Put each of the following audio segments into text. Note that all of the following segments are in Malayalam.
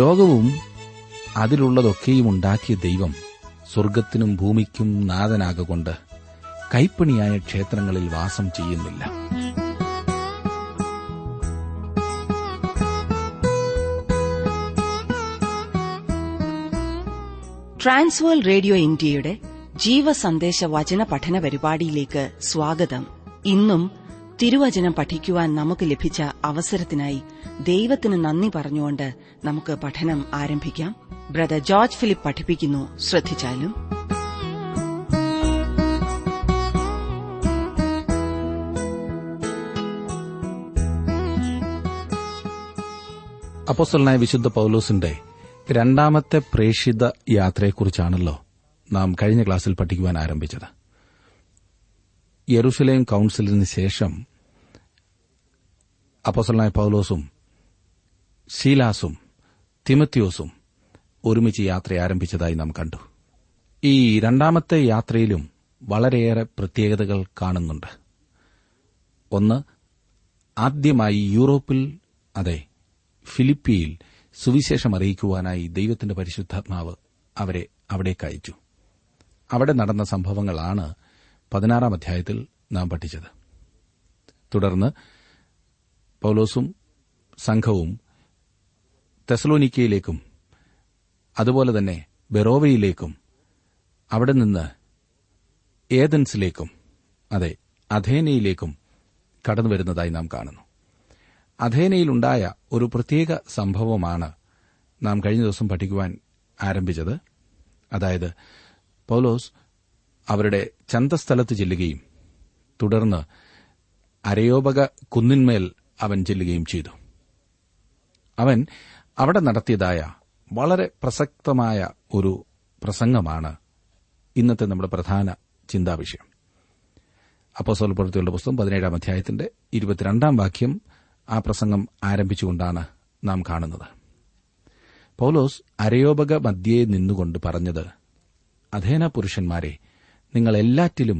ലോകവും അതിലുള്ളതൊക്കെയും ഉണ്ടാക്കിയ ദൈവം സ്വർഗത്തിനും ഭൂമിക്കും നാഥനാകൊണ്ട് കൈപ്പണിയായ ക്ഷേത്രങ്ങളിൽ വാസം ചെയ്യുന്നില്ല. ട്രാൻസ്വേൾഡ് റേഡിയോ ഇന്ത്യയുടെ ജീവസന്ദേശ വചന പഠന പരിപാടിയിലേക്ക് സ്വാഗതം. ഇന്നും തിരുവചനം പഠിക്കുവാൻ നമുക്ക് ലഭിച്ച അവസരത്തിനായി ദൈവത്തിന് നന്ദി പറഞ്ഞുകൊണ്ട് നമുക്ക് പഠനം ആരംഭിക്കാം. ബ്രദർ ജോർജ് ഫിലിപ്പ് പഠിപ്പിക്കുന്നു, ശ്രദ്ധിച്ചാലും. അപ്പോസ്തലനായ വിശുദ്ധ പൗലോസിന്റെ രണ്ടാമത്തെ പ്രേഷിത യാത്രയെക്കുറിച്ചാണല്ലോ നാം കഴിഞ്ഞ ക്ലാസ്സിൽ പഠിക്കുവാൻ ആരംഭിച്ചത്. യെരുശലേം കൌൺസിലിന് ശേഷം അപ്പോസ്തലനായ പൗലോസും ശീലാസും തിമത്യോസും ഒരുമിച്ച് യാത്ര ആരംഭിച്ചതായി നാം കണ്ടു. ഈ രണ്ടാമത്തെ യാത്രയിലും വളരെയേറെ പ്രത്യേകതകൾ കാണുന്നുണ്ട്. ഒന്ന്, ആദ്യമായി യൂറോപ്പിൽ, അതെ ഫിലിപ്പിയിൽ സുവിശേഷം അറിയിക്കുവാനായി ദൈവത്തിന്റെ പരിശുദ്ധാത്മാവ് അവരെ അവിടേക്ക് അയച്ചു. അവിടെ നടന്ന സംഭവങ്ങളാണ് 16 അധ്യായത്തിൽ നാം പഠിച്ചത്. തുടർന്ന് പൗലോസും സംഘവും തെസലോനിക്കയിലേക്കും അതുപോലെ തന്നെ ബെറോവയിലേക്കും അവിടെ നിന്ന് ഏതൻസിലേക്കും, അതെ അഥേനയിലേക്കും കടന്നുവരുന്നതായി നാം കാണുന്നു. അഥേനയിലുണ്ടായ ഒരു പ്രത്യേക സംഭവമാണ് നാം കഴിഞ്ഞ ദിവസം പഠിക്കുവാൻ ആരംഭിച്ചത്. അതായത്, പൗലോസ് അവരുടെ ചന്തസ്ഥലത്ത് ചെല്ലുകയും തുടർന്ന് അരയോപഗ കുന്നിന്മേൽ അവൻ ചെല്ലുകയും ചെയ്തു. അവൻ അവിടെ നടത്തിയതായ വളരെ പ്രസക്തമായ ഒരു പ്രസംഗമാണ് ഇന്നത്തെ നമ്മുടെ പ്രധാന ചിന്താവിഷയം. അപ്പോസ്തല പ്രവൃത്തികളുടെ പുസ്തകം 17 അധ്യായത്തിന്റെ 22 വാക്യം, ആ പ്രസംഗം ആരംഭിച്ചുകൊണ്ടാണ് നാം കാണുന്നത്. പൗലോസ് അരയോപഗ മധ്യേ നിന്നുകൊണ്ട് പറഞ്ഞത്, അഥേന പുരുഷന്മാരെ, നിങ്ങൾ എല്ലാറ്റിലും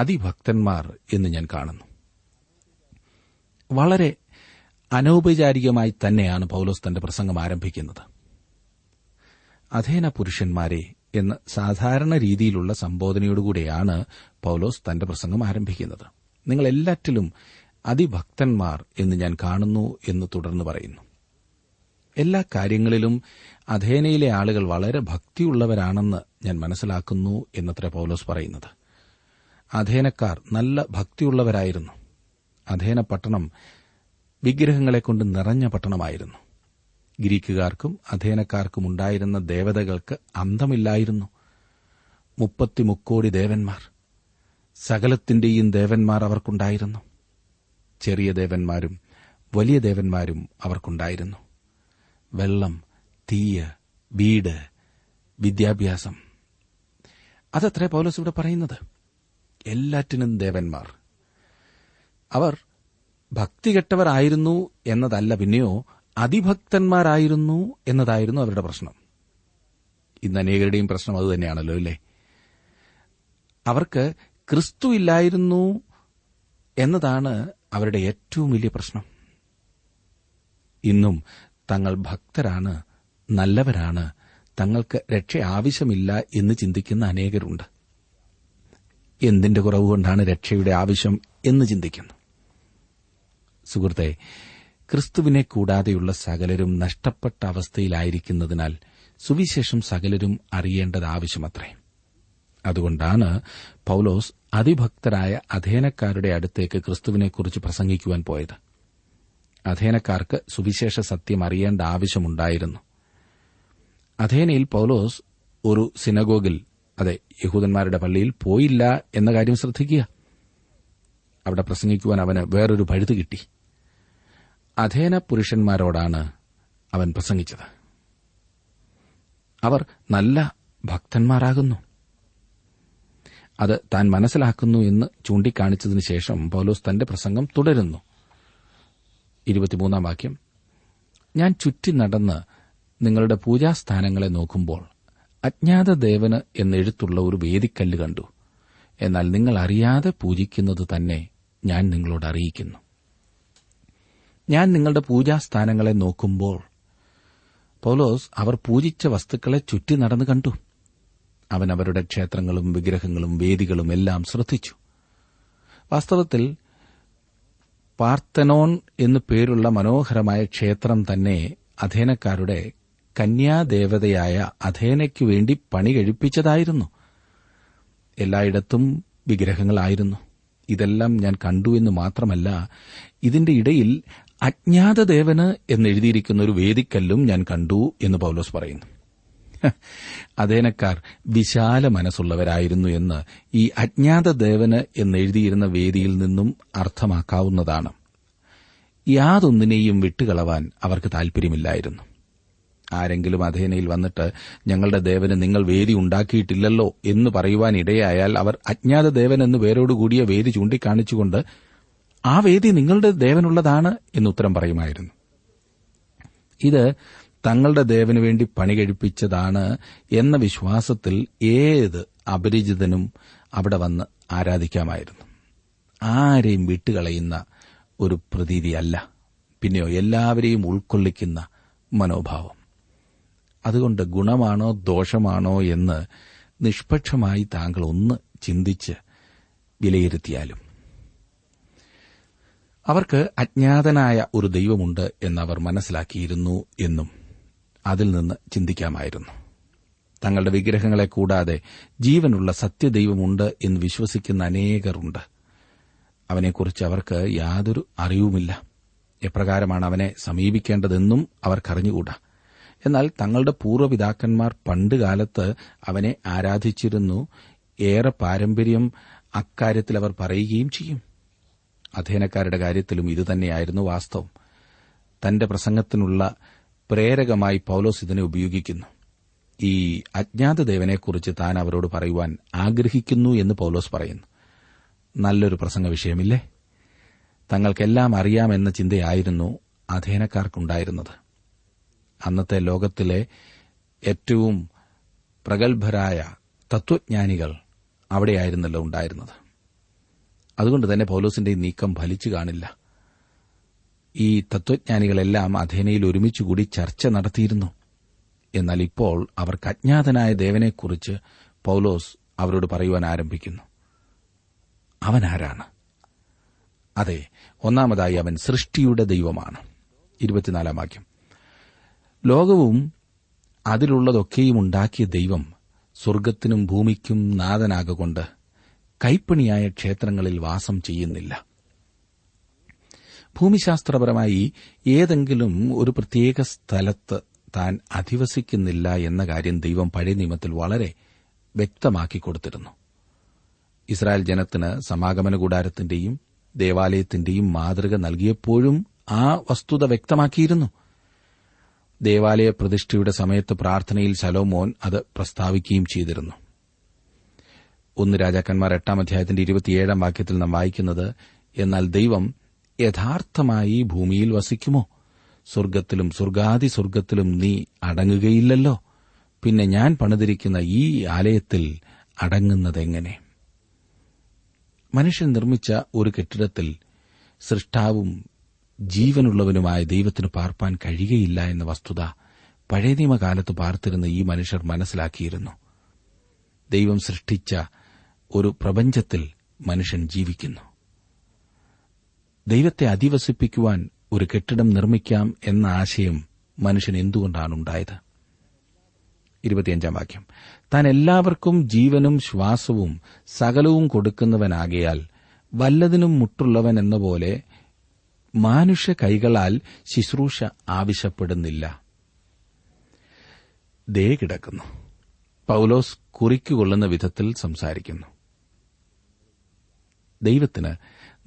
അതിഭക്തന്മാർ എന്ന് ഞാൻ കാണുന്നു. വളരെ അനൌപചാരികമായി തന്നെയാണ് പൗലോസ് തന്റെ പ്രസംഗം ആരംഭിക്കുന്നത്. അഥേന പുരുഷന്മാരെ എന്ന് സാധാരണ രീതിയിലുള്ള സംബോധനയോടുകൂടിയാണ് പൗലോസ് തന്റെ പ്രസംഗം ആരംഭിക്കുന്നത്. നിങ്ങൾ എല്ലാറ്റിലും അതിഭക്തന്മാർ എന്ന് ഞാൻ കാണുന്നു എന്ന് തുടർന്ന് പറയുന്നു. എല്ലാ കാര്യങ്ങളിലും അഥേനയിലെ ആളുകൾ വളരെ ഭക്തിയുള്ളവരാണെന്ന് ഞാൻ മനസ്സിലാക്കുന്നു എന്നത്ര പൗലോസ് പറയുന്നത്. അഥേനക്കാർ നല്ല ഭക്തിയുള്ളവരായിരുന്നു. അഥേന പട്ടണം വിഗ്രഹങ്ങളെക്കൊണ്ട് നിറഞ്ഞ പട്ടണമായിരുന്നു. ഗ്രീക്കുകാർക്കും അഥേനക്കാർക്കും ഉണ്ടായിരുന്ന ദേവതകൾക്ക് അന്തമില്ലായിരുന്നു. 30 മുക്കോടി ദേവന്മാർ, സകലത്തിന്റെയും ദേവന്മാർ അവർക്കുണ്ടായിരുന്നു. ചെറിയ ദേവന്മാരും വലിയ ദേവന്മാരും അവർക്കുണ്ടായിരുന്നു. വെള്ളം, തീയ, വീട്, വിദ്യാഭ്യാസം, അതത്രേ പൗലോസ് ഇവിടെ പറയുന്നത്. എല്ലാറ്റിനും ദേവന്മാർ. അവർ ഭക്തികെട്ടവരായിരുന്നു എന്നതല്ല, പിന്നെയോ അതിഭക്തന്മാരായിരുന്നു എന്നതായിരുന്നു അവരുടെ പ്രശ്നം. ഇന്ന് അനേകരുടെയും പ്രശ്നം അതുതന്നെയാണല്ലോ, അല്ലേ? അവർക്ക് ക്രിസ്തു ഇല്ലായിരുന്നു എന്നതാണ് അവരുടെ ഏറ്റവും വലിയ പ്രശ്നം. ഇന്നും തങ്ങൾ ഭക്തരാണ്, നല്ലവരാണ്, തങ്ങൾക്ക് രക്ഷ ആവശ്യമില്ല എന്ന് ചിന്തിക്കുന്ന അനേകരുണ്ട്. എന്തിന്റെ കുറവുകൊണ്ടാണ് രക്ഷയുടെ ആവശ്യം എന്ന് ചിന്തിക്കുന്നു. സുഹൃത്തെ, ക്രിസ്തുവിനെ കൂടാതെയുള്ള സകലരും നഷ്ടപ്പെട്ട അവസ്ഥയിലായിരിക്കുന്നതിനാൽ സുവിശേഷം സകലരും അറിയേണ്ടത് ആവശ്യമത്രേ. അതുകൊണ്ടാണ് പൗലോസ് അതിഭക്തരായ അഥേനക്കാരുടെ അടുത്തേക്ക് ക്രിസ്തുവിനെക്കുറിച്ച് പ്രസംഗിക്കുവാൻ പോയത്. അഥേനക്കാർക്ക് സുവിശേഷ സത്യം അറിയേണ്ട ആവശ്യമുണ്ടായിരുന്നു. അഥേനയിൽ പൗലോസ് ഒരു സിനഗോഗിൽ, അതെ യഹൂദന്മാരുടെ പള്ളിയിൽ പോയില്ല എന്ന കാര്യം ശ്രദ്ധിക്കുക. അവിടെ പ്രസംഗിക്കുവാൻ അവന് വേറൊരു പഴുതു കിട്ടി. അഥേന പുരുഷന്മാരോടാണ് അവൻ പ്രസംഗിച്ചത്. അവർ നല്ല ഭക്തന്മാരാകുന്നു, അത് താൻ മനസ്സിലാക്കുന്നു എന്ന് ചൂണ്ടിക്കാണിച്ചതിനു ശേഷം പൗലോസ് തന്റെ പ്രസംഗം തുടരുന്നു. 23 വാക്യം, ഞാൻ ചുറ്റി നടന്ന് നിങ്ങളുടെ പൂജാസ്ഥാനങ്ങളെ നോക്കുമ്പോൾ അജ്ഞാത ദേവന് എന്നെഴുത്തുള്ള ഒരു വേദിക്കല്ല് കണ്ടു. എന്നാൽ നിങ്ങൾ അറിയാതെ പൂജിക്കുന്നത് തന്നെ ഞാൻ നിങ്ങളോട് അറിയിക്കുന്നു. ഞാൻ നിങ്ങളുടെ പൂജാസ്ഥാനങ്ങളെ നോക്കുമ്പോൾ പൗലോസ് അവർ പൂജിച്ച വസ്തുക്കളെ ചുറ്റി നടന്നു കണ്ടു. അവൻ അവരുടെ ക്ഷേത്രങ്ങളും വിഗ്രഹങ്ങളും വേദികളും എല്ലാം ശ്രദ്ധിച്ചു. വാസ്തവത്തിൽ പാർത്തനോൺ എന്നു പേരുള്ള മനോഹരമായ ക്ഷേത്രം തന്നെ അഥേനക്കാരുടെ കന്യാദേവതയായ അഥേനയ്ക്കുവേണ്ടി പണി കഴിപ്പിച്ചതായിരുന്നു. എല്ലായിടത്തും വിഗ്രഹങ്ങളായിരുന്നു. ഇതെല്ലാം ഞാൻ കണ്ടു എന്ന് മാത്രമല്ല, ഇതിന്റെ ഇടയിൽ അജ്ഞാതദേവന് എന്നെഴുതിയിരിക്കുന്ന ഒരു വേദിക്കല്ലും ഞാൻ കണ്ടു എന്ന് പൗലോസ് പറയുന്നു. അഥേനക്കാർ വിശാല മനസ്സുള്ളവരായിരുന്നു എന്ന് ഈ അജ്ഞാതദേവന് എന്നെഴുതിയിരുന്ന വേദിയിൽ നിന്നും അർത്ഥമാക്കാവുന്നതാണ്. യാതൊന്നിനെയും വിട്ടുകളവാൻ അവർക്ക് താൽപര്യമില്ലായിരുന്നു. ആരെങ്കിലും അഥേനയിൽ വന്നിട്ട് ഞങ്ങളുടെ ദേവന് നിങ്ങൾ വേദി ഉണ്ടാക്കിയിട്ടില്ലല്ലോ എന്ന് പറയുവാനിടയായാൽ അവർ അജ്ഞാതദേവൻ എന്ന് പേരോടുകൂടിയ വേദി ചൂണ്ടിക്കാണിച്ചുകൊണ്ട് ആ വേദി നിങ്ങളുടെ ദേവനുള്ളതാണ് എന്നുത്തരം പറയുമായിരുന്നു. ഇത് തങ്ങളുടെ ദേവന് വേണ്ടി പണി കഴിപ്പിച്ചതാണ് എന്ന വിശ്വാസത്തിൽ ഏത് അപരിചിതനും അവിടെ വന്ന് ആരാധിക്കാമായിരുന്നു. ആരെയും വിട്ടുകളയുന്ന ഒരു പ്രതീതിയല്ല, പിന്നെയോ എല്ലാവരെയും ഉൾക്കൊള്ളിക്കുന്ന മനോഭാവം. അതുകൊണ്ട് ഗുണമാണോ ദോഷമാണോ എന്ന് നിഷ്പക്ഷമായി താങ്കൾ ഒന്ന് ചിന്തിച്ച് വിലയിരുത്തിയാലും അവർക്ക് അജ്ഞാതനായ ഒരു ദൈവമുണ്ട് എന്നവർ മനസ്സിലാക്കിയിരുന്നു എന്നും അതിൽ നിന്ന് ചിന്തിക്കാമായിരുന്നു. തങ്ങളുടെ വിഗ്രഹങ്ങളെ കൂടാതെ ജീവനുള്ള സത്യദൈവമുണ്ട് എന്ന് വിശ്വസിക്കുന്ന അനേകരുണ്ട്. അവനെക്കുറിച്ച് അവർക്ക് യാതൊരു അറിവുമില്ല. എപ്രകാരമാണ് അവനെ സമീപിക്കേണ്ടതെന്നും അവർക്കറിഞ്ഞുകൂടാ. എന്നാൽ തങ്ങളുടെ പൂർവ്വപിതാക്കന്മാർ പണ്ടുകാലത്ത് അവനെ ആരാധിച്ചിരുന്നു. ഏറെ പാരമ്പര്യം അക്കാര്യത്തിൽ അവർ പറയുകയും ചെയ്യും. അഥേനക്കാരുടെ കാര്യത്തിലും ഇതുതന്നെയായിരുന്നു വാസ്തവം. തന്റെ പ്രസംഗത്തിനുള്ള പ്രേരകമായി പൌലോസ് ഇതിനെ ഉപയോഗിക്കുന്നു. ഈ അജ്ഞാതദേവനെക്കുറിച്ച് താൻ അവരോട് പറയുവാൻ ആഗ്രഹിക്കുന്നു എന്ന് പൌലോസ് പറയുന്നു. നല്ലൊരു പ്രസംഗ വിഷയമില്ലേ? തങ്ങൾക്കെല്ലാം അറിയാമെന്ന ചിന്തയായിരുന്നു അഥേനക്കാർക്കുണ്ടായിരുന്നത്. അന്നത്തെ ലോകത്തിലെ ഏറ്റവും പ്രഗത്ഭരായ തത്വജ്ഞാനികൾ അവിടെയായിരുന്നല്ലോ ഉണ്ടായിരുന്നത്. അതുകൊണ്ട് തന്നെ പൌലോസിന്റെ നീക്കം ഫലിച്ചു കാണില്ല. ഈ തത്വജ്ഞാനികളെല്ലാം അഥേനയിൽ ഒരുമിച്ചുകൂടി ചർച്ച നടത്തിയിരുന്നു. എന്നാൽ ഇപ്പോൾ അവർക്ക് അജ്ഞാതനായ ദേവനെക്കുറിച്ച് പൌലോസ് അവരോട് പറയുവാൻ ആരംഭിക്കുന്നു. അവനാരാണ്? അതെ, ഒന്നാമതായി അവൻ സൃഷ്ടിയുടെ ദൈവമാണ്. ലോകവും അതിലുള്ളതൊക്കെയും ഉണ്ടാക്കിയ ദൈവം സ്വർഗ്ഗത്തിനും ഭൂമിക്കും നാഥനാകൊണ്ട് കൈപ്പണിയായ ക്ഷേത്രങ്ങളിൽ വാസം ചെയ്യുന്നില്ല. ഭൂമിശാസ്ത്രപരമായി ഏതെങ്കിലും ഒരു പ്രത്യേക സ്ഥലത്ത് താൻ അധിവസിക്കുന്നില്ല എന്ന കാര്യം ദൈവം പഴയ നിയമത്തിൽ വളരെ വ്യക്തമാക്കി കൊടുത്തിരുന്നു. ഇസ്രായേൽ ജനത്തിന് സമാഗമന കൂടാരത്തിന്റെയും ദേവാലയത്തിന്റെയും മാതൃക നൽകിയപ്പോഴും ആ വസ്തുത വ്യക്തമാക്കിയിരുന്നു. ദേവാലയ പ്രതിഷ്ഠയുടെ സമയത്ത് പ്രാർത്ഥനയിൽ ശലോമോൻ അത് പ്രസ്താവിക്കുകയും ചെയ്തിരുന്നു. 1 രാജാക്കന്മാർ 8-ാം അധ്യായത്തിന്റെ 27-ാം വാക്യത്തിൽ നാം വായിക്കുന്നത്, എന്നാൽ ദൈവം യഥാർത്ഥമായി ഭൂമിയിൽ വസിക്കുമോ? സ്വർഗ്ഗത്തിലും സ്വർഗാദി സ്വർഗ്ഗത്തിലും നീ അടങ്ങുകയില്ലല്ലോ. പിന്നെ ഞാൻ പണിതിരിക്കുന്ന ഈ ആലയത്തിൽ അടങ്ങുന്നതെങ്ങനെ? മനുഷ്യൻ നിർമ്മിച്ച ഒരു കെട്ടിടത്തിൽ സൃഷ്ടാവും ജീവനുള്ളവനുമായ ദൈവത്തിന് പാർപ്പാൻ കഴിയുകയില്ല എന്ന വസ്തുത പഴയ നിയമകാലത്ത് പാർത്തിരുന്ന ഈ മനുഷ്യർ മനസ്സിലാക്കിയിരുന്നു. ദൈവം സൃഷ്ടിച്ച ഒരു പ്രപഞ്ചത്തിൽ മനുഷ്യൻ ജീവിക്കുന്നു. ദൈവത്തെ അധിവസിപ്പിക്കുവാൻ ഒരു കെട്ടിടം നിർമ്മിക്കാം എന്ന ആശയം മനുഷ്യൻ എന്തുകൊണ്ടാണുണ്ടായത്? താൻ എല്ലാവർക്കും ജീവനും ശ്വാസവും സകലവും കൊടുക്കുന്നവനാകയാൽ വല്ലതിനും മുട്ടുള്ളവൻ എന്ന പോലെ മാനുഷ്യ കൈകളാൽ ശുശ്രൂഷ ആവശ്യപ്പെടുന്നില്ല. ദേ കിടക്കുന്നു. പൌലോസ് കുറിക്കുകൊള്ളുന്ന വിധത്തിൽ സംസാരിക്കുന്നു. ദൈവത്തിന്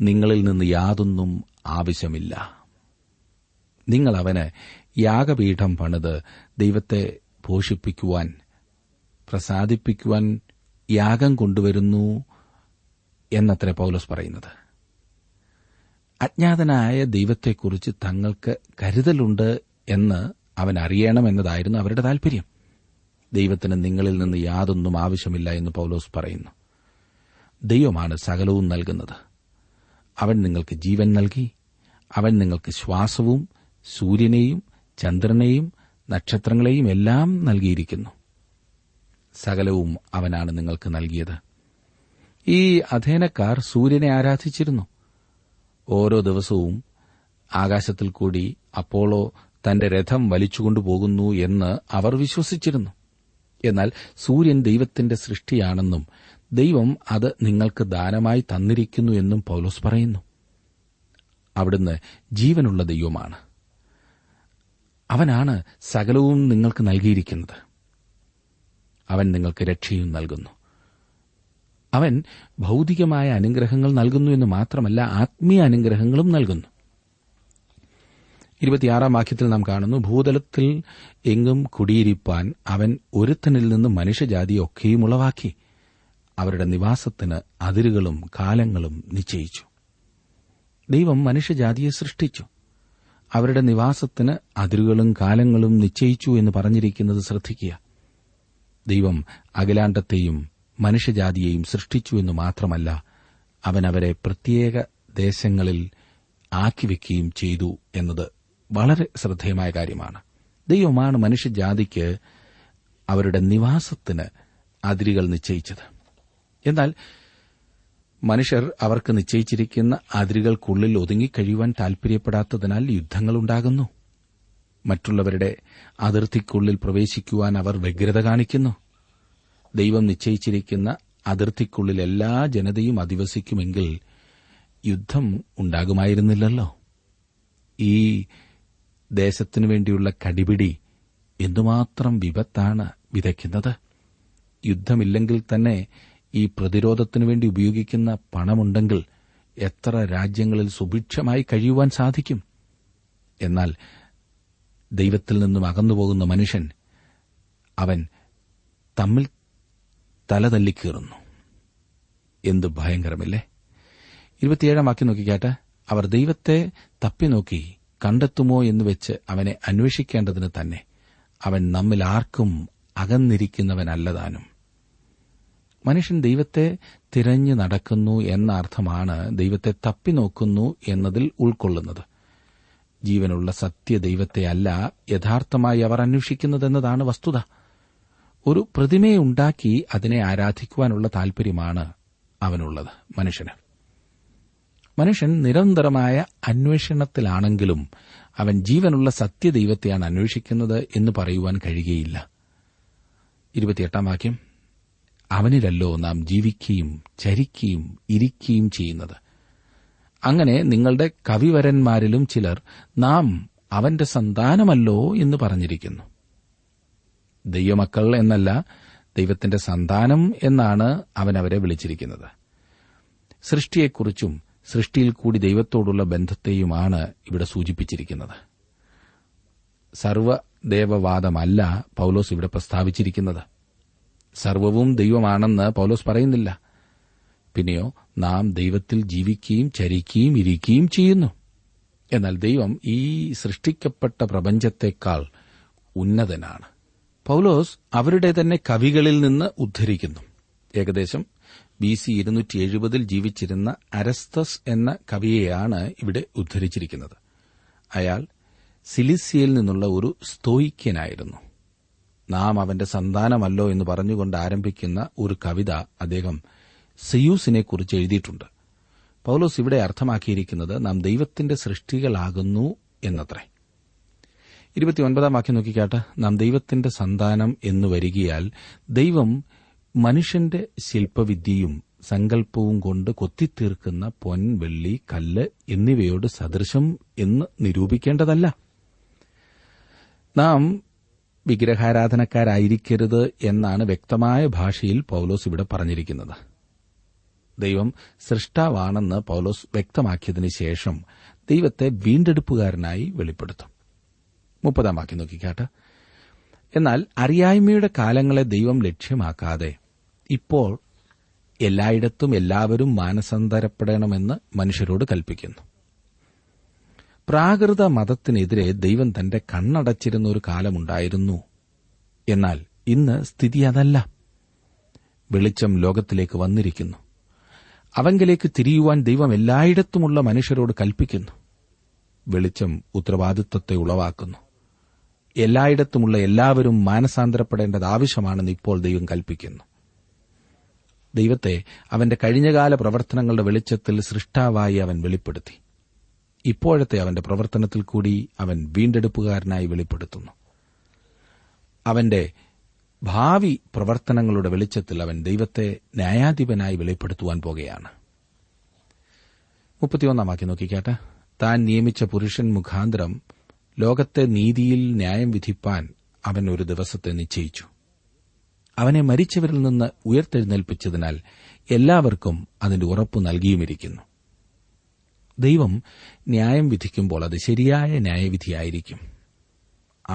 നിങ്ങളിൽ നിന്ന് യാതൊന്നും ആവശ്യമില്ല. നിങ്ങൾ അവന് യാഗപീഠം പണിത് ദൈവത്തെ പോഷിപ്പിക്കുവാൻ പ്രസാദിപ്പിക്കുവാൻ യാഗം കൊണ്ടുവരുന്നു എന്നത്രേ പൌലോസ് പറയുന്നത്. അജ്ഞാതനായ ദൈവത്തെക്കുറിച്ച് തങ്ങൾക്ക് കരുതലുണ്ട് എന്ന് അവൻ അറിയണമെന്നതായിരുന്നു അവരുടെ താൽപര്യം. ദൈവത്തിന് നിങ്ങളിൽ നിന്ന് യാതൊന്നും ആവശ്യമില്ല എന്ന് പൌലോസ് പറയുന്നു. ദൈവമാണ് സകലവും നൽകുന്നത്. അവൻ നിങ്ങൾക്ക് ജീവൻ നൽകി. അവൻ നിങ്ങൾക്ക് ശ്വാസവും സൂര്യനെയും ചന്ദ്രനെയും നക്ഷത്രങ്ങളെയും എല്ലാം നൽകിയിരിക്കുന്നു. സകലവും അവനാണ് നിങ്ങൾക്ക് നൽകിയത്. ഈ അഥേനക്കാർ സൂര്യനെ ആരാധിച്ചിരുന്നു. ഓരോ ദിവസവും ആകാശത്തിൽ കൂടി അപ്പോളോ തന്റെ രഥം വലിച്ചുകൊണ്ടുപോകുന്നു എന്ന് അവർ വിശ്വസിച്ചിരുന്നു. എന്നാൽ സൂര്യൻ ദൈവത്തിന്റെ സൃഷ്ടിയാണെന്നും ദൈവം അത് നിങ്ങൾക്ക് ദാനമായി തന്നിരിക്കുന്നു എന്നും പൗലോസ് പറയുന്നു. അവിടുന്ന് ജീവനുള്ള ദൈവമാണ്. അവനാണ് സകലവും നിങ്ങൾക്ക് നൽകിയിരിക്കുന്നത്. അവൻ നിങ്ങൾക്ക് രക്ഷയും നൽകുന്നു. അവൻ ഭൌതികമായ അനുഗ്രഹങ്ങൾ നൽകുന്നു എന്ന് മാത്രമല്ല, ആത്മീയ അനുഗ്രഹങ്ങളും നൽകുന്നു. 26 വാക്യത്തിൽ നാം കാണുന്നു, ഭൂതലത്തിൽ എങ്ങും കുടിയിരിപ്പാൻ അവൻ ഒരുത്തനിൽ നിന്ന് മനുഷ്യജാതിയൊക്കെയും ഉളവാക്കി, അവരുടെ നിവാസത്തിന് അതിരുകളും കാലങ്ങളും നിശ്ചയിച്ചു. ദൈവം മനുഷ്യജാതിയെ സൃഷ്ടിച്ചു. അവരുടെ നിവാസത്തിന് അതിരുകളും കാലങ്ങളും നിശ്ചയിച്ചു എന്ന് പറഞ്ഞിരിക്കുന്നത് ശ്രദ്ധിക്കുക. ദൈവം അഖിലാണ്ടത്തെയും മനുഷ്യജാതിയെയും സൃഷ്ടിച്ചു എന്ന് മാത്രമല്ല, അവൻ അവരെ പ്രത്യേക ദേശങ്ങളിൽ ആക്കിവെക്കുകയും ചെയ്തു എന്നത് വളരെ ശ്രദ്ധേയമായ കാര്യമാണ്. ദൈവമാണ് മനുഷ്യജാതിക്ക് അവരുടെ നിവാസത്തിന് അതിരുകൾ നിശ്ചയിച്ചത്. എന്നാൽ മനുഷ്യർ അവർക്ക് നിശ്ചയിച്ചിരിക്കുന്ന അതിരുകൾക്കുള്ളിൽ ഒതുങ്ങിക്കഴിയുവാൻ താൽപര്യപ്പെടാത്തതിനാൽ യുദ്ധങ്ങളുണ്ടാകുന്നു. മറ്റുള്ളവരുടെ അതിർത്തിക്കുള്ളിൽ പ്രവേശിക്കുവാൻ അവർ വ്യഗ്രത കാണിക്കുന്നു. ദൈവം നിശ്ചയിച്ചിരിക്കുന്ന അതിർത്തിക്കുള്ളിൽ എല്ലാ ജനതയും അധിവസിക്കുമെങ്കിൽ യുദ്ധം ഉണ്ടാകുമായിരുന്നില്ലല്ലോ. ഈ ദേശത്തിനുവേണ്ടിയുള്ള കടിപിടി എന്തുമാത്രം വിപത്താണ് വിതയ്ക്കുന്നത്! യുദ്ധമില്ലെങ്കിൽ തന്നെ ഈ പ്രതിരോധത്തിനുവേണ്ടി ഉപയോഗിക്കുന്ന പണമുണ്ടെങ്കിൽ എത്ര രാജ്യങ്ങളിൽ സുഭിക്ഷമായി കഴിയുവാൻ സാധിക്കും! എന്നാൽ ദൈവത്തിൽ നിന്നും അകന്നുപോകുന്ന മനുഷ്യൻ അവൻ തമ്മിൽ തലതല്ലിക്കീറുന്നു. എന്ത് ഭയങ്കരമില്ലേ! 27 വാക്യം നോക്കിക്കാട്ടെ. അവർ ദൈവത്തെ തപ്പിനോക്കി കണ്ടെത്തുമോ എന്ന് വെച്ച് അവനെ അന്വേഷിക്കേണ്ടതിന് തന്നെ അവൻ നമ്മിൽ ആർക്കും അകന്നിരിക്കുന്നവനല്ലതാനും. മനുഷ്യൻ ദൈവത്തെ തിരഞ്ഞു നടക്കുന്നു എന്ന അർത്ഥമാണ് ദൈവത്തെ തപ്പിനോക്കുന്നു എന്നതിൽ ഉൾക്കൊള്ളുന്നത്. ജീവനുള്ള സത്യദൈവത്തെ അല്ല യഥാർത്ഥമായി അവർ അന്വേഷിക്കുന്നതെന്നതാണ് വസ്തുത. ഒരു പ്രതിമയെ ഉണ്ടാക്കി അതിനെ ആരാധിക്കുവാനുള്ള താൽപര്യമാണ് അവനുള്ളത്. മനുഷ്യൻ നിരന്തരമായ അന്വേഷണത്തിലാണെങ്കിലും അവൻ ജീവനുള്ള സത്യദൈവത്തെയാണ് അന്വേഷിക്കുന്നത് എന്ന് പറയുവാൻ കഴിയുകയില്ല. 28 വാക്യം, അവനിലല്ലോ നാം ജീവിക്കുകയും ചരിക്കുകയും ഇരിക്കുകയും ചെയ്യുന്നത്. അങ്ങനെ നിങ്ങളുടെ കവിവരന്മാരിലും ചിലർ നാം അവന്റെ സന്താനമല്ലോ എന്ന് പറഞ്ഞിരിക്കുന്നു. ദൈവമക്കൾ എന്നല്ല, ദൈവത്തിന്റെ സന്താനം എന്നാണ് അവനവരെ വിളിച്ചിരിക്കുന്നത്. സൃഷ്ടിയെക്കുറിച്ചും സൃഷ്ടിയിൽ കൂടി ദൈവത്തോടുള്ള ബന്ധത്തെയുമാണ് ഇവിടെ സൂചിപ്പിച്ചിരിക്കുന്നത്. സർവ്വദേവവാദമല്ല പൌലോസ് ഇവിടെ പ്രസ്താവിച്ചിരിക്കുന്നത്. സർവവും ദൈവമാണെന്ന് പൌലോസ് പറയുന്നില്ല. പിന്നെയോ നാം ദൈവത്തിൽ ജീവിക്കുകയും ചരിക്കുകയും ഇരിക്കുകയും ചെയ്യുന്നു. എന്നാൽ ദൈവം ഈ സൃഷ്ടിക്കപ്പെട്ട പ്രപഞ്ചത്തെക്കാൾ ഉന്നതനാണ്. പൌലോസ് അവരുടെ തന്നെ കവികളിൽ നിന്ന് ഉദ്ധരിക്കുന്നു. ഏകദേശം BC 270 ജീവിച്ചിരുന്ന അരസ്തസ് എന്ന കവിയെയാണ് ഇവിടെ ഉദ്ധരിച്ചിരിക്കുന്നത്. അയാൾ സിലിസിയയിൽ നിന്നുള്ള ഒരു സ്തോയിക്യനായിരുന്നു. നാം അവന്റെ സന്താനമല്ലോ എന്ന് പറഞ്ഞുകൊണ്ട് ആരംഭിക്കുന്ന ഒരു കവിത അദ്ദേഹം സെയൂസിനെക്കുറിച്ച് എഴുതിയിട്ടുണ്ട്. പൌലോസ് ഇവിടെ അർത്ഥമാക്കിയിരിക്കുന്നത് നാം ദൈവത്തിന്റെ സൃഷ്ടികളാകുന്നു എന്നത്രേ. 29 വാക്യം നോക്കിക്കാട്ടെ. നാം ദൈവത്തിന്റെ സന്താനം എന്ന് വരികയാൽ ദൈവം മനുഷ്യന്റെ ശില്പവിദ്യയും സങ്കല്പവും കൊണ്ട് കൊത്തിത്തീർക്കുന്ന പൊൻ, വെള്ളി, കല്ല് എന്നിവയോട് സദൃശം എന്ന് നിരൂപിക്കേണ്ടതല്ല. നാം വിഗ്രഹാരാധനക്കാരായിരിക്കരുത് എന്നാണ് വ്യക്തമായ ഭാഷയിൽ പൌലോസ് ഇവിടെ പറഞ്ഞിരിക്കുന്നത്. ദൈവം സൃഷ്ടാവാണെന്ന് പൌലോസ് വ്യക്തമാക്കിയതിന് ശേഷം ദൈവത്തെ വീണ്ടെടുപ്പുകാരനായി വെളിപ്പെടുത്തും. 30 വാക്യം നോക്കിക്കാട്ടെ. എന്നാൽ അറിയായ്മയുടെ കാലങ്ങളെ ദൈവം ലക്ഷ്യമാക്കാതെ ഇപ്പോൾ എല്ലായിടത്തും എല്ലാവരും മാനസാന്തരപ്പെടണമെന്ന് മനുഷ്യരോട് കൽപ്പിക്കുന്നു. പ്രാകൃത മതത്തിനെതിരെ ദൈവം തന്റെ കണ്ണടച്ചിരുന്ന ഒരു കാലമുണ്ടായിരുന്നു. എന്നാൽ ഇന്ന് സ്ഥിതി അതല്ല. വെളിച്ചം ലോകത്തിലേക്ക് വന്നിരിക്കുന്നു. അവങ്കിലേക്ക് തിരിയുവാൻ ദൈവം എല്ലായിടത്തുമുള്ള മനുഷ്യരോട് കൽപ്പിക്കുന്നു. വെളിച്ചം ഉത്തരവാദിത്വത്തെ ഉളവാക്കുന്നു. എല്ലായിടത്തുമുള്ള എല്ലാവരും മാനസാന്തരപ്പെടേണ്ടത് ആവശ്യമാണെന്ന് ഇപ്പോൾ ദൈവം കൽപ്പിക്കുന്നു. ദൈവത്തെ അവന്റെ കഴിഞ്ഞകാല പ്രവർത്തനങ്ങളുടെ വെളിച്ചത്തിൽ സൃഷ്ടാവായി അവൻ വെളിപ്പെടുത്തി. ഇപ്പോഴത്തെ അവന്റെ പ്രവർത്തനത്തിൽ കൂടി അവൻ വീണ്ടെടുപ്പുകാരനായി വെളിപ്പെടുത്തുന്നു. അവന്റെ ഭാവി പ്രവർത്തനങ്ങളുടെ വെളിച്ചത്തിൽ അവൻ ദൈവത്തെ ന്യായാധിപനായി വെളിപ്പെടുത്തുവാൻ പോകുകയാണ്. താൻ നിയമിച്ച പുരുഷൻ മുഖാന്തരം ലോകത്തെ നീതിയിൽ ന്യായം വിധിപ്പാൻ അവൻ ഒരു ദിവസത്തെ നിശ്ചയിച്ചു. അവനെ മരിച്ചവരിൽ നിന്ന് ഉയർത്തെഴുന്നേൽപ്പിച്ചതിനാൽ എല്ലാവർക്കും അതിന്റെ ഉറപ്പ് നൽകിയുമിരിക്കുന്നു. ദൈവം ന്യായം വിധിക്കുമ്പോൾ അത് ശരിയായ ന്യായവിധിയായിരിക്കും.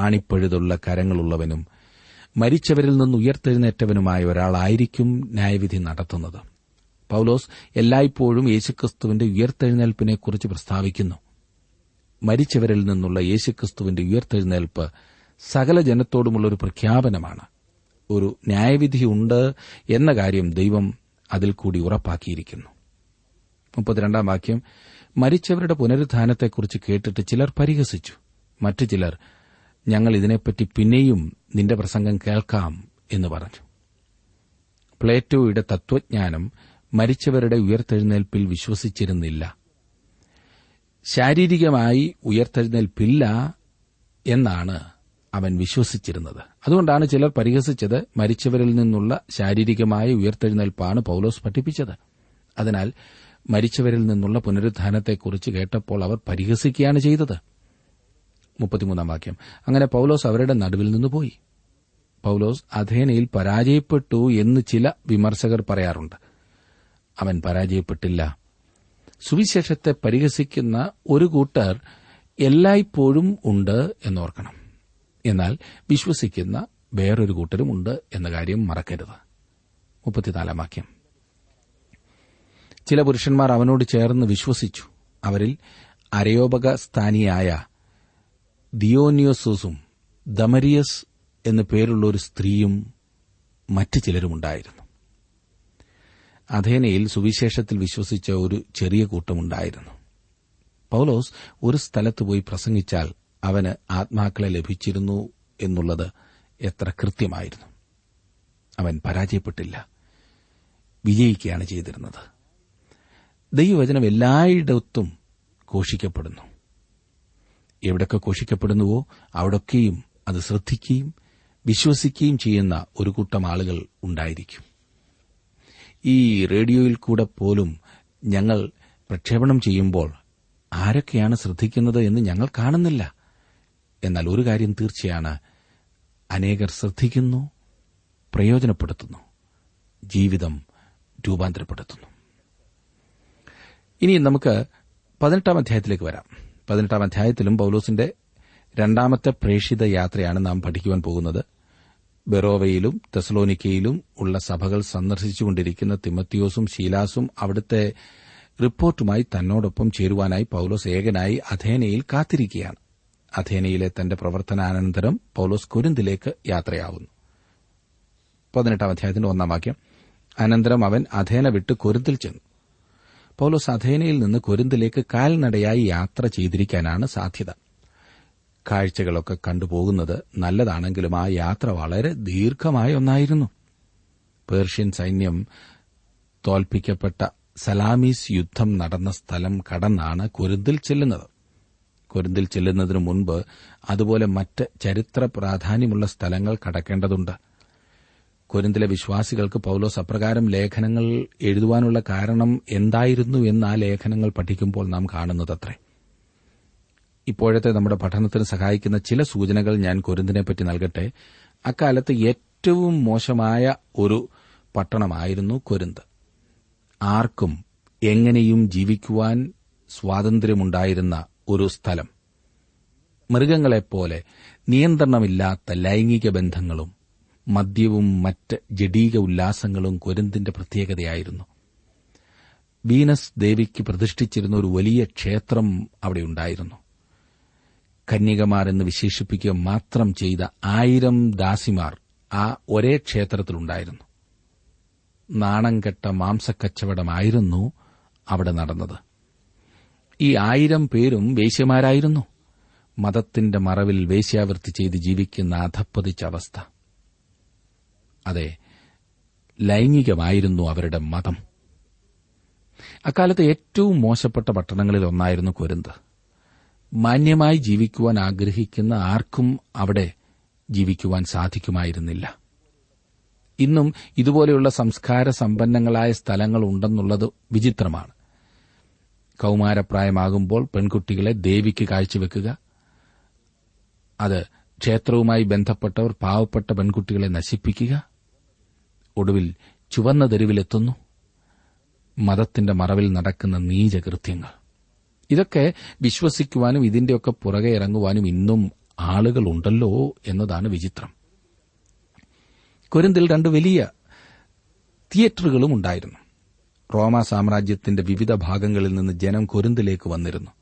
ആണിപ്പഴുതുള്ള കരങ്ങളുള്ളവനും മരിച്ചവരിൽ നിന്ന് ഉയർത്തെഴുന്നേറ്റവനുമായ ഒരാളായിരിക്കും ന്യായവിധി നടത്തുന്നത്. പൌലോസ് എല്ലായ്പ്പോഴും യേശുക്രിസ്തുവിന്റെ ഉയർത്തെഴുന്നേൽപ്പിനെക്കുറിച്ച് പ്രസ്താവിക്കുന്നു. മരിച്ചവരിൽ നിന്നുള്ള യേശുക്രിസ്തുവിന്റെ ഉയർത്തെഴുന്നേൽപ്പ് സകല ജനത്തോടുമുള്ള ഒരു പ്രഖ്യാപനമാണ്. ഒരു ന്യായവിധിയുണ്ട് എന്ന കാര്യം ദൈവം അതിൽ കൂടി ഉറപ്പാക്കിയിരിക്കുന്നു. 32 വാക്യം, മരിച്ചവരുടെ പുനരുത്ഥാനത്തെക്കുറിച്ച് കേട്ടിട്ട് ചിലർ പരിഹസിച്ചു, മറ്റു ചിലർ ഞങ്ങൾ ഇതിനെപ്പറ്റി പിന്നെയും നിന്റെ പ്രസംഗം കേൾക്കാം എന്ന് പറഞ്ഞു. പ്ലേറ്റോയുടെ തത്വജ്ഞാനം മരിച്ചവരുടെ ഉയർത്തെഴുന്നേൽപ്പിൽ വിശ്വസിച്ചിരുന്നില്ല. ശാരീരികമായി ഉയർത്തെഴുന്നേൽപ്പില്ല എന്നാണ് അവൻ വിശ്വസിച്ചിരുന്നത്. അതുകൊണ്ടാണ് ചിലർ പരിഹസിച്ചത്. മരിച്ചവരിൽ നിന്നുള്ള ശാരീരികമായ ഉയർത്തെഴുന്നേൽപ്പാണ് പൌലോസ് പഠിപ്പിച്ചത്. അതിനാൽ മരിച്ചവരിൽ നിന്നുള്ള പുനരുത്ഥാനത്തെക്കുറിച്ച് കേട്ടപ്പോൾ അവർ പരിഹസിക്കുകയാണ് ചെയ്തത്. 33 വാക്യം, അങ്ങനെ പൌലോസ് അവരുടെ നടുവിൽ നിന്ന് പോയി. പൌലോസ് അഥേനയിൽ പരാജയപ്പെട്ടു എന്ന് ചില വിമർശകർ പറയാറുണ്ട്. അവൻ പരാജയപ്പെട്ടില്ല. സുവിശേഷത്തെ പരിഹസിക്കുന്ന ഒരു കൂട്ടർ എല്ലായ്പ്പോഴും ഉണ്ട് എന്നോർക്കണം. എന്നാൽ വിശ്വസിക്കുന്ന വേറൊരു കൂട്ടരുമുണ്ട് എന്ന കാര്യം മറക്കരുത്. 34 വാക്യം, ചില പുരുഷന്മാർ അവനോട് ചേർന്ന് വിശ്വസിച്ചു. അവരിൽ അരയോപക സ്ഥാനിയായ ദിയോന്യോസും ദമരിയസ് എന്നു പേരുള്ള ഒരു സ്ത്രീയും മറ്റു ചിലരുമുണ്ടായിരുന്നു. അഥേനയിൽ സുവിശേഷത്തിൽ വിശ്വസിച്ച ഒരു ചെറിയ കൂട്ടമുണ്ടായിരുന്നു. പൌലോസ് ഒരു സ്ഥലത്ത് പോയി പ്രസംഗിച്ചാൽ അവന് ആത്മാക്കളെ ലഭിച്ചിരുന്നു എന്നുള്ളത് എത്ര കൃത്യമായിരുന്നു. അവൻ പരാജയപ്പെട്ടില്ല, വിജയിക്കുകയാണ് ചെയ്തിരുന്നത്. ദൈവവചനം എല്ലായിടത്തും ഘോഷിക്കപ്പെടുന്നു. എവിടൊക്കെ ഘോഷിക്കപ്പെടുന്നുവോ അവിടൊക്കെയും അത് ശ്രദ്ധിക്കുകയും വിശ്വസിക്കുകയും ചെയ്യുന്ന ഒരു കൂട്ടം ആളുകൾ ഉണ്ടായിരിക്കും. ഈ റേഡിയോയിൽ കൂടെ പോലും ഞങ്ങൾ പ്രക്ഷേപണം ചെയ്യുമ്പോൾ ആരൊക്കെയാണ് ശ്രദ്ധിക്കുന്നത് എന്ന് ഞങ്ങൾ കാണുന്നില്ല. എന്നാൽ ഒരു കാര്യം തീർച്ചയാണ്, അനേകർ ശ്രദ്ധിക്കുന്നു, പ്രയോജനപ്പെടുത്തുന്നു, ജീവിതം രൂപാന്തരപ്പെടുത്തുന്നു. ഇനി നമുക്ക് 18 അധ്യായത്തിലേക്ക് വരാം. 18 അധ്യായത്തിലും പൌലോസിന്റെ രണ്ടാമത്തെ പ്രേഷിത യാത്രയാണ് നാം പഠിക്കുവാൻ പോകുന്നത്. ബെറോവയിലും തെസലോനിക്കയിലും ഉള്ള സഭകൾ സന്ദർശിച്ചുകൊണ്ടിരിക്കുന്ന തിമത്തിയോസും ശീലാസും അവിടുത്തെ റിപ്പോർട്ടുമായി തന്നോടൊപ്പം ചേരുവാനായി പൌലോസ് ഏകനായി അഥേനയിൽ കാത്തിരിക്കുകയാണ്. അഥേനയിലെ തന്റെ പ്രവർത്തനാനന്തരം പൌലോസ് കൊരിന്തിലേക്ക് യാത്രയാവുന്നു. 18 അധ്യായത്തിന്റെ 1 വാക്യം, അനന്തരം അവൻ അഥേന വിട്ട് കൊരിന്തിൽ ചെന്നു. പൌലോസ് അഥേനയിൽ നിന്ന് കൊരിന്തിലേക്ക് കാൽനടയായി യാത്ര ചെയ്തിരിക്കാനാണ് സാധ്യത. കാഴ്ചകളൊക്കെ കണ്ടുപോകുന്നത് നല്ലതാണെങ്കിലും ആ യാത്ര വളരെ ദീർഘമായ ഒന്നായിരുന്നു. പേർഷ്യൻ സൈന്യം തോൽപ്പിക്കപ്പെട്ട സലാമീസ് യുദ്ധം നടന്ന സ്ഥലം കടന്നാണ് കൊരിന്തിൽ ചെല്ലുന്നത്. കൊരിന്തിൽ ചെല്ലുന്നതിനു മുൻപ് അതുപോലെ മറ്റ് ചരിത്ര പ്രാധാന്യമുള്ള സ്ഥലങ്ങൾ കടക്കേണ്ടതുണ്ട്. കൊരിന്തിലെ വിശ്വാസികൾക്ക് പൌലോസ് അപ്രകാരം ലേഖനങ്ങൾ എഴുതുവാനുള്ള കാരണം എന്തായിരുന്നു എന്ന് ആ ലേഖനങ്ങൾ പഠിക്കുമ്പോൾ നാം കാണുന്നതത്രേ. ഇപ്പോഴത്തെ നമ്മുടെ പഠനത്തിന് സഹായിക്കുന്ന ചില സൂചനകൾ ഞാൻ കൊരിന്തിനെപ്പറ്റി നൽകട്ടെ. അക്കാലത്ത് ഏറ്റവും മോശമായ ഒരു പട്ടണമായിരുന്നു കൊരിന്ത്. ആർക്കും എങ്ങനെയും ജീവിക്കുവാൻ സ്വാതന്ത്ര്യമുണ്ടായിരുന്ന ഒരു സ്ഥലം. മൃഗങ്ങളെപ്പോലെ നിയന്ത്രണമില്ലാത്ത ലൈംഗിക ബന്ധങ്ങളും മദ്യവും മറ്റ് ജഡീക ഉല്ലാസങ്ങളും കൊരിന്തിന്റെ പ്രത്യേകതയായിരുന്നു. വീനസ് ദേവിക്ക് പ്രതിഷ്ഠിച്ചിരുന്ന ഒരു വലിയ ക്ഷേത്രം അവിടെയുണ്ടായിരുന്നു. കന്യകമാരെന്ന് വിശേഷിപ്പിക്കുക മാത്രം ചെയ്ത 1000 ദാസിമാർ ആ ഒരേ ക്ഷേത്രത്തിലുണ്ടായിരുന്നു. നാണംകെട്ട മാംസക്കച്ചവടമായിരുന്നു അവിടെ നടന്നത്. ഈ 1000 പേരും വേശ്യമാരായിരുന്നു. മതത്തിന്റെ മറവിൽ വേശ്യാവൃത്തി ചെയ്ത് ജീവിക്കുന്ന അധപ്പതിച്ച അവസ്ഥ. അതെ, ലൈംഗികമായിരുന്നു അവരുടെ മതം. അക്കാലത്ത് ഏറ്റവും മോശപ്പെട്ട പട്ടണങ്ങളിലൊന്നായിരുന്നു കൊരിന്ത്. മാന്യമായി ജീവിക്കുവാൻ ആഗ്രഹിക്കുന്ന ആർക്കും അവിടെ ജീവിക്കുവാൻ സാധിക്കുമായിരുന്നില്ല. ഇന്നും ഇതുപോലെയുള്ള സംസ്കാര സമ്പന്നങ്ങളായ സ്ഥലങ്ങൾ ഉണ്ടെന്നുള്ളത് വിചിത്രമാണ്. കൌമാരപ്രായമാകുമ്പോൾ പെൺകുട്ടികളെ ദേവിക്ക് കാഴ്ചവെക്കുക, അത് ക്ഷേത്രവുമായി ബന്ധപ്പെട്ടവർ പാവപ്പെട്ട പെൺകുട്ടികളെ നശിപ്പിക്കുക, ഒടുവിൽ ചുവന്ന തെരുവിലെത്തുന്നു മതത്തിന്റെ മറവിൽ നടക്കുന്ന നീചകൃത്യങ്ങൾ. ഇതൊക്കെ വിശ്വസിക്കുവാനും ഇതിന്റെയൊക്കെ പുറകെ ഇറങ്ങുവാനും ഇന്നും ആളുകളുണ്ടല്ലോ എന്നതാണ് വിചിത്രം. കൊരിന്തിൽ രണ്ട് വലിയ തിയേറ്ററുകളും ഉണ്ടായിരുന്നു. റോമാ സാമ്രാജ്യത്തിന്റെ വിവിധ ഭാഗങ്ങളിൽ നിന്ന് ജനം കൊരിന്തിലേക്ക് വന്നിരുന്നു.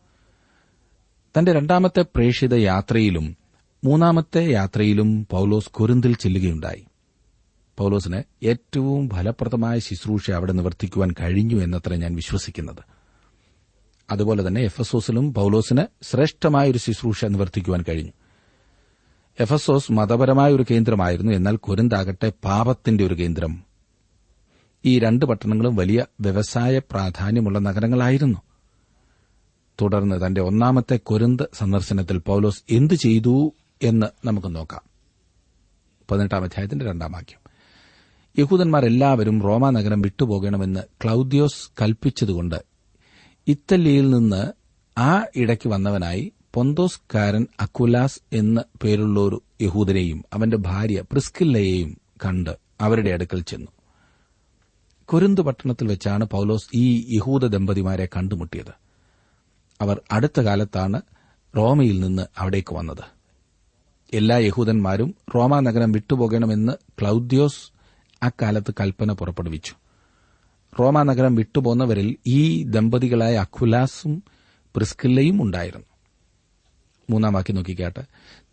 തന്റെ രണ്ടാമത്തെ പ്രേഷിത യാത്രയിലും മൂന്നാമത്തെ യാത്രയിലും പൌലോസ് കൊരിന്തിൽ ചെല്ലുകയുണ്ടായി. പൌലോസിന് ഏറ്റവും ഫലപ്രദമായ ശുശ്രൂഷ അവിടെ നിവർത്തിക്കുവാൻ കഴിഞ്ഞു എന്നത്ര ഞാൻ വിശ്വസിക്കുന്നത്. അതുപോലെ തന്നെ എഫെസോസിലും പൌലോസിന് ശ്രേഷ്ഠമായൊരു ശുശ്രൂഷ നിവർത്തിക്കുവാൻ കഴിഞ്ഞു. എഫെസോസ് മതപരമായ ഒരു കേന്ദ്രമായിരുന്നു, എന്നാൽ കൊരിന്താകട്ടെ പാപത്തിന്റെ ഒരു കേന്ദ്രം. ഈ രണ്ട് പട്ടണങ്ങളും വലിയ വ്യവസായ പ്രാധാന്യമുള്ള നഗരങ്ങളായിരുന്നു. തുടർന്ന് തന്റെ ഒന്നാമത്തെ കൊരിന്ത് സന്ദർശനത്തിൽ പൌലോസ് എന്തു ചെയ്തു എന്ന് നമുക്ക് നോക്കാം. 18-ാം അധ്യായത്തിന്റെ 2-ാം വാക്യം. യഹൂദന്മാരെല്ലാവരും റോമാനഗരം വിട്ടുപോകണമെന്ന് ക്ലൌദ്യോസ് കൽപ്പിച്ചതുകൊണ്ട് ഇറ്റലിയിൽ നിന്ന് ആ ഇടയ്ക്ക് വന്നവനായി പൊന്തോസ്കാരൻ അക്കുലാസ് എന്ന പേരുള്ളൊരു യഹൂദനെയും അവന്റെ ഭാര്യ പ്രിസ്കില്ലയെയും കണ്ട് അവരുടെ അടുക്കൽ ചെന്നു. കൊരിന്ത് പട്ടണത്തിൽ വെച്ചാണ് പൌലോസ് ഈ യഹൂദ ദമ്പതിമാരെ കണ്ടുമുട്ടിയത്. അവർ അടുത്ത കാലത്താണ് റോമയിൽ നിന്ന് അവിടേക്ക് വന്നത്. എല്ലാ യഹൂദന്മാരും റോമാനഗരം വിട്ടുപോകണമെന്ന് ക്ലൌദ്യോസ് അക്കാലത്ത് കൽപ്പന പുറപ്പെടുവിച്ചു. റോമാനഗരം വിട്ടുപോന്നവരിൽ ഈ ദമ്പതികളായ അക്കുലാസും പ്രിസ്കില്ലയും ഉണ്ടായിരുന്നു. 3-ാം വാക്യം നോക്കിക്കാട്ടെ.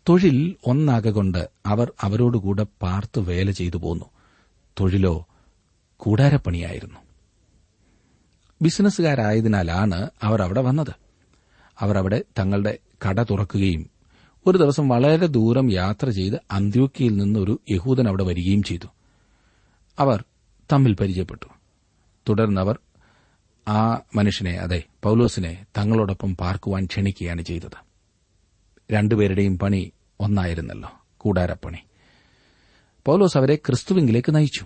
തൊഴിൽ ഒന്നാകൊണ്ട് അവർ അവരോടുകൂടെ പാർത്ത് വേല ചെയ്തു പോന്നു. തൊഴിലോ കൂടാരപ്പണിയായിരുന്നു. ബിസിനസ്സുകാരായതിനാലാണ് അവർ അവിടെ വന്നത്. അവർ അവിടെ തങ്ങളുടെ കട തുറക്കുകയും ഒരു ദിവസം വളരെ ദൂരം യാത്ര ചെയ്ത് അന്ത്യോക്യയിൽ നിന്ന് ഒരു യഹൂദൻ അവിടെ വരികയും ചെയ്തു. അവർ തമ്മിൽ പരിചയപ്പെട്ടു. തുടർന്ന് അവർ ആ മനുഷ്യനെ, അതെ പൌലോസിനെ, തങ്ങളോടൊപ്പം പാർക്കുവാൻ ക്ഷണിക്കുകയാണ് ചെയ്തത്. രണ്ടുപേരുടെയും പണി ഒന്നായിരുന്നല്ലോ, കൂടാരപ്പണി. പൌലോസ് അവരെ ക്രിസ്തുവിലേക്ക് നയിച്ചു.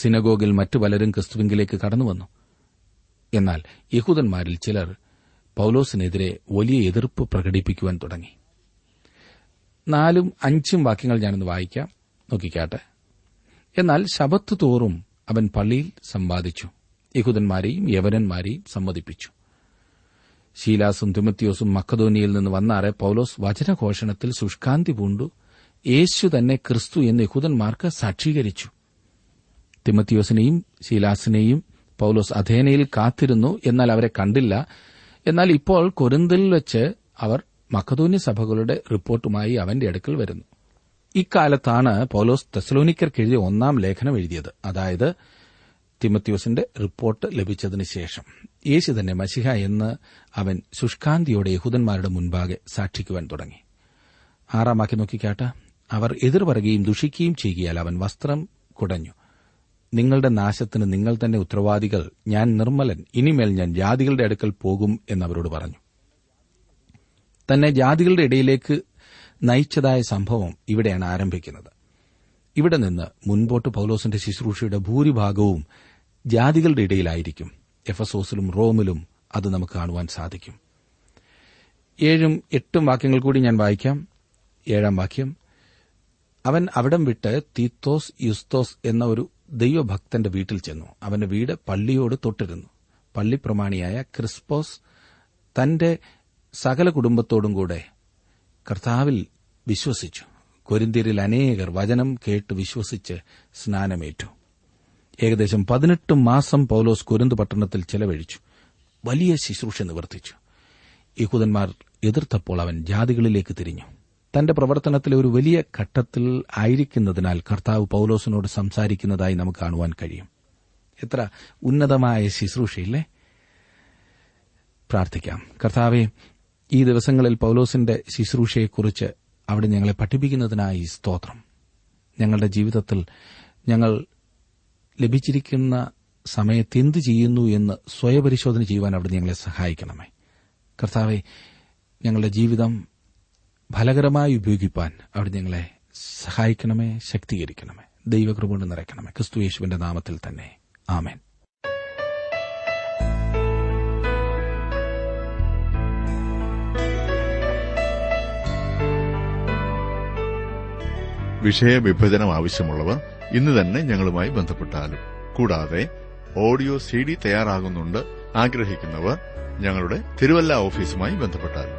സിനഗോഗിൽ മറ്റു പലരും ക്രിസ്തുവിലേക്ക് കടന്നുവന്നു. എന്നാൽ യഹൂദന്മാരിൽ ചിലർ പൌലോസിനെതിരെ വലിയ എതിർപ്പ് പ്രകടിപ്പിക്കുവാൻ തുടങ്ങി. 4-ഉം 5-ഉം വാക്യങ്ങൾ ഞാനൊന്ന് വായിക്കാം, നോക്കിക്കാട്ടെ. എന്നാൽ ശബത്ത് തോറും അവൻ പള്ളിയിൽ സംവാദിച്ചു, യഹൂദന്മാരെയും യവനന്മാരെയും സമ്മതിപ്പിച്ചു. ശീലാസും തിമത്യോസും മക്കദോനിയയിൽ നിന്ന് വന്നാറെ പൌലോസ് വചനഘോഷണത്തിൽ ശുഷ്കാന്തി പൂണ്ടു യേശു തന്നെ ക്രിസ്തു എന്ന് യഹൂദന്മാർക്ക് സാക്ഷീകരിച്ചു. തിമത്യോസിനെയും ശീലാസിനെയും പൌലോസ് അഥേനയിൽ കാത്തിരുന്നു, എന്നാൽ അവരെ കണ്ടില്ല. എന്നാൽ ഇപ്പോൾ കൊരിന്തിൽ വെച്ച് അവർ മക്കദോന്യ സഭകളുടെ റിപ്പോർട്ടുമായി അവന്റെ അടുക്കൽ വരുന്നു. ഇക്കാലത്താണ് പൌലോസ് തെസലോനിക്കർക്കെഴുതിയ 1-ാം ലേഖനം എഴുതിയത്, അതായത് തിമത്യോസിന്റെ റിപ്പോർട്ട് ലഭിച്ചതിന് ശേഷം. യേശു തന്നെ മശിഹ എന്ന് അവൻ ശുഷ്കാന്തിയോടെ യഹൂദന്മാരുടെ മുൻപാകെ സാക്ഷിക്കുവാൻ തുടങ്ങി. 6-ാം വാക്യം നോക്കിക്കാട്ടെ. അവർ എതിർ പറയുകയും ദുഷിക്കുകയും ചെയ്യുകയാൽ അവൻ വസ്ത്രം കുടഞ്ഞു. നിങ്ങളുടെ നാശത്തിന് നിങ്ങൾ തന്നെ ഉത്തരവാദികൾ, ഞാൻ നിർമ്മലൻ, ഇനിമേൽ ഞാൻ ജാതികളുടെ അടുക്കൽ പോകും എന്നവരോട് പറഞ്ഞു. തന്നെ ജാതികളുടെ ഇടയിലേക്ക് നയിച്ചതായ സംഭവം ഇവിടെയാണ് ആരംഭിക്കുന്നത്. ഇവിടെ നിന്ന് മുൻപോട്ട് പൌലോസിന്റെ ശുശ്രൂഷയുടെ ഭൂരിഭാഗവും ജാതികളുടെ ഇടയിലായിരിക്കും. എഫെസോസിലും റോമിലും അത് നമുക്ക് കാണുവാൻ സാധിക്കും. 7-ഉം 8-ഉം വാക്യങ്ങൾ കൂടി ഞാൻ വായിക്കാം. 7-ാം വാക്യം. അവൻ അവിടം വിട്ട് തീത്തോസ് യുസ്തോസ് എന്ന ഒരു ദൈവഭക്തന്റെ വീട്ടിൽ ചെന്നു. അവന്റെ വീട് പള്ളിയോട് തൊട്ടിരുന്നു. പള്ളിപ്രമാണിയായ ക്രിസ്പോസ് തന്റെ സകല കുടുംബത്തോടും കൂടെ കർത്താവിൽ വിശ്വസിച്ചു. കൊരിന്ത്യരിൽ അനേകർ വചനം കേട്ട് വിശ്വസിച്ച് സ്നാനമേറ്റു. ഏകദേശം 18 മാസം പൌലോസ് കൊരിന്ത് പട്ടണത്തിൽ ചെലവഴിച്ചു. വലിയ ശുശ്രൂഷ നിവർത്തിച്ചു. യഹൂദന്മാർ എതിർത്തപ്പോൾ അവൻ ജാതികളിലേക്ക് തിരിഞ്ഞു. തന്റെ പ്രവർത്തനത്തിലെ ഒരു വലിയ ഘട്ടത്തിൽ ആയിരിക്കുന്നതിനാൽ കർത്താവ് പൌലോസിനോട് സംസാരിക്കുന്നതായി നമുക്ക് കാണുവാൻ കഴിയും. എത്ര ഉന്നതമായ ശുശ്രൂഷയില്ലേ! പ്രാർത്ഥിക്കാം. കർത്താവെ, ഈ ദിവസങ്ങളിൽ പൌലോസിന്റെ ശുശ്രൂഷയെക്കുറിച്ച് അവിടെ ഞങ്ങളെ പഠിപ്പിക്കുന്നതിനായി സ്തോത്രം. ഞങ്ങളുടെ ജീവിതത്തിൽ ഞങ്ങൾ ലഭിച്ചിരിക്കുന്ന സമയത്ത് എന്ത് ചെയ്യുന്നു എന്ന് സ്വയപരിശോധന ചെയ്യുവാൻ അവിടെ ഞങ്ങളെ സഹായിക്കണമേ. കർത്താവെ, ഞങ്ങളുടെ ജീവിതം ഫലകരമായി ഉപയോഗിക്കാൻ അവിടെ ഞങ്ങളെ സഹായിക്കണമേ, ശക്തീകരിക്കണമേ, ദൈവകൃപ കൊണ്ട് നിറയ്ക്കണമേ. ക്രിസ്തുയേശുവിന്റെ നാമത്തിൽ തന്നെ ആമേൻ. വിഷയവിഭജനം ആവശ്യമുള്ളവർ ഇന്ന് തന്നെ ഞങ്ങളുമായി ബന്ധപ്പെട്ടാലും. കൂടാതെ ഓഡിയോ CD തയ്യാറാകുന്നുണ്ട്. ആഗ്രഹിക്കുന്നവർ ഞങ്ങളുടെ തിരുവല്ല ഓഫീസുമായി ബന്ധപ്പെട്ടാലും.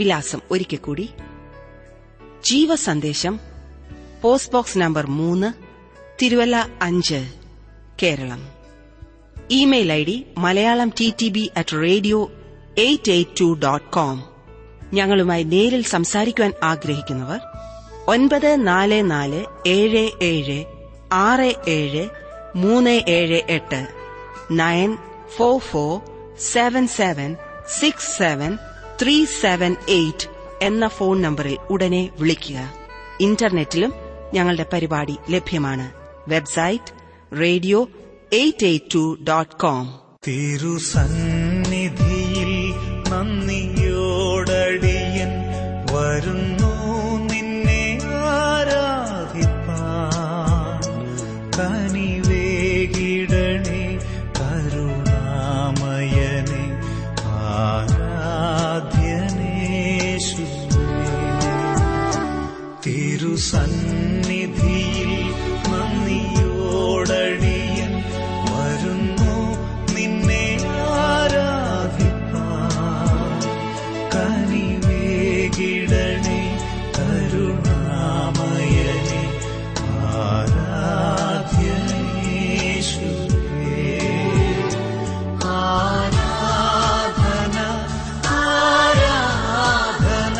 വിലാസം ഒരിക്കൽ കൂടി: ജീവസന്ദേശം, post box number 3, Thiruvalla 5, Keralam. Email ID malayalamttb@radio882.com. ഞങ്ങളുമായി നേരിൽ സംസാരിക്കുവാൻ ആഗ്രഹിക്കുന്നവർ 9447767378 9447767378 എന്ന ഫോൺ നമ്പറിൽ ഉടനെ വിളിക്കുക. ഇന്റർനെറ്റിലും ഞങ്ങളുടെ പരിപാടി ലഭ്യമാണ്. Website radio882.com. തിരുസന്നിധിയിൽ നന്ദിയോടടിയൻ വരുന്നു, നിന്നെ ആരാധിപ്പാൻ. കനിവേകിടണേ കരുണാമയനെ, ആരാധ്യനേശുവേ. തിരുസന്നിധിയിൽ നന്ദിയോടടിയൻ വരുന്നു, നിന്നെ ആരാധിപ്പാൻ. കനിവേകിടണേ കരുണാമയനെ, ആരാധ്യനേശുവേ. ആരാധന ആരാധന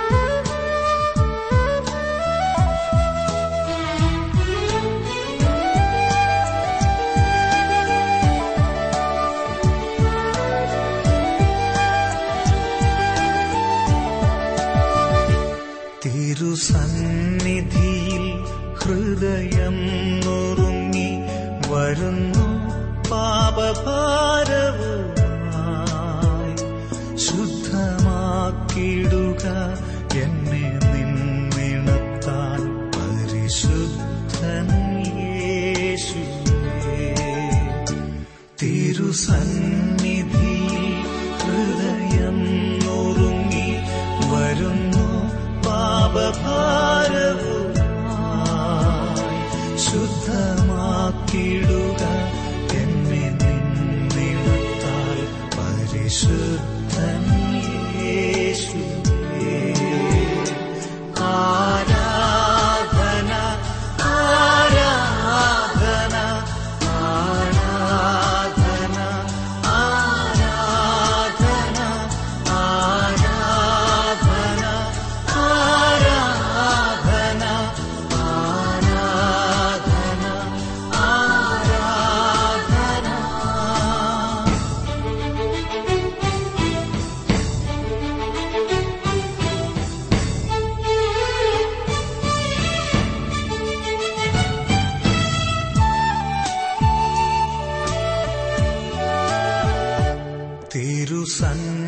ആരാധന ആരാധന ആരാധന ആരാധന ആരാധന ആരാധന. തിരുസന്നിധിയിൽ ഹൃദയം നുറുങ്ങി വരുന്നു, പാപഭാരവുമായി. ശുദ്ധമാക്കിടുക എന്നെ നിന്നിണത്താൻ, പരിശുദ്ധൻ യേശുവേ. തിരുസന്നിധിയിൽ ഹൃദയം നുറുങ്ങി വരുന്നു, പാപഭാരവുമായി. ശുദ്ധമാക്കിടുക എന്നെ നിന്നിടത്താൽ, പരിശുദ്ധൻ യേശുവേ. ആരാധന ആരാധന ആരാധന ആരാധന ആരാധന ആരാധന ആരാധന ആരാധന. sun.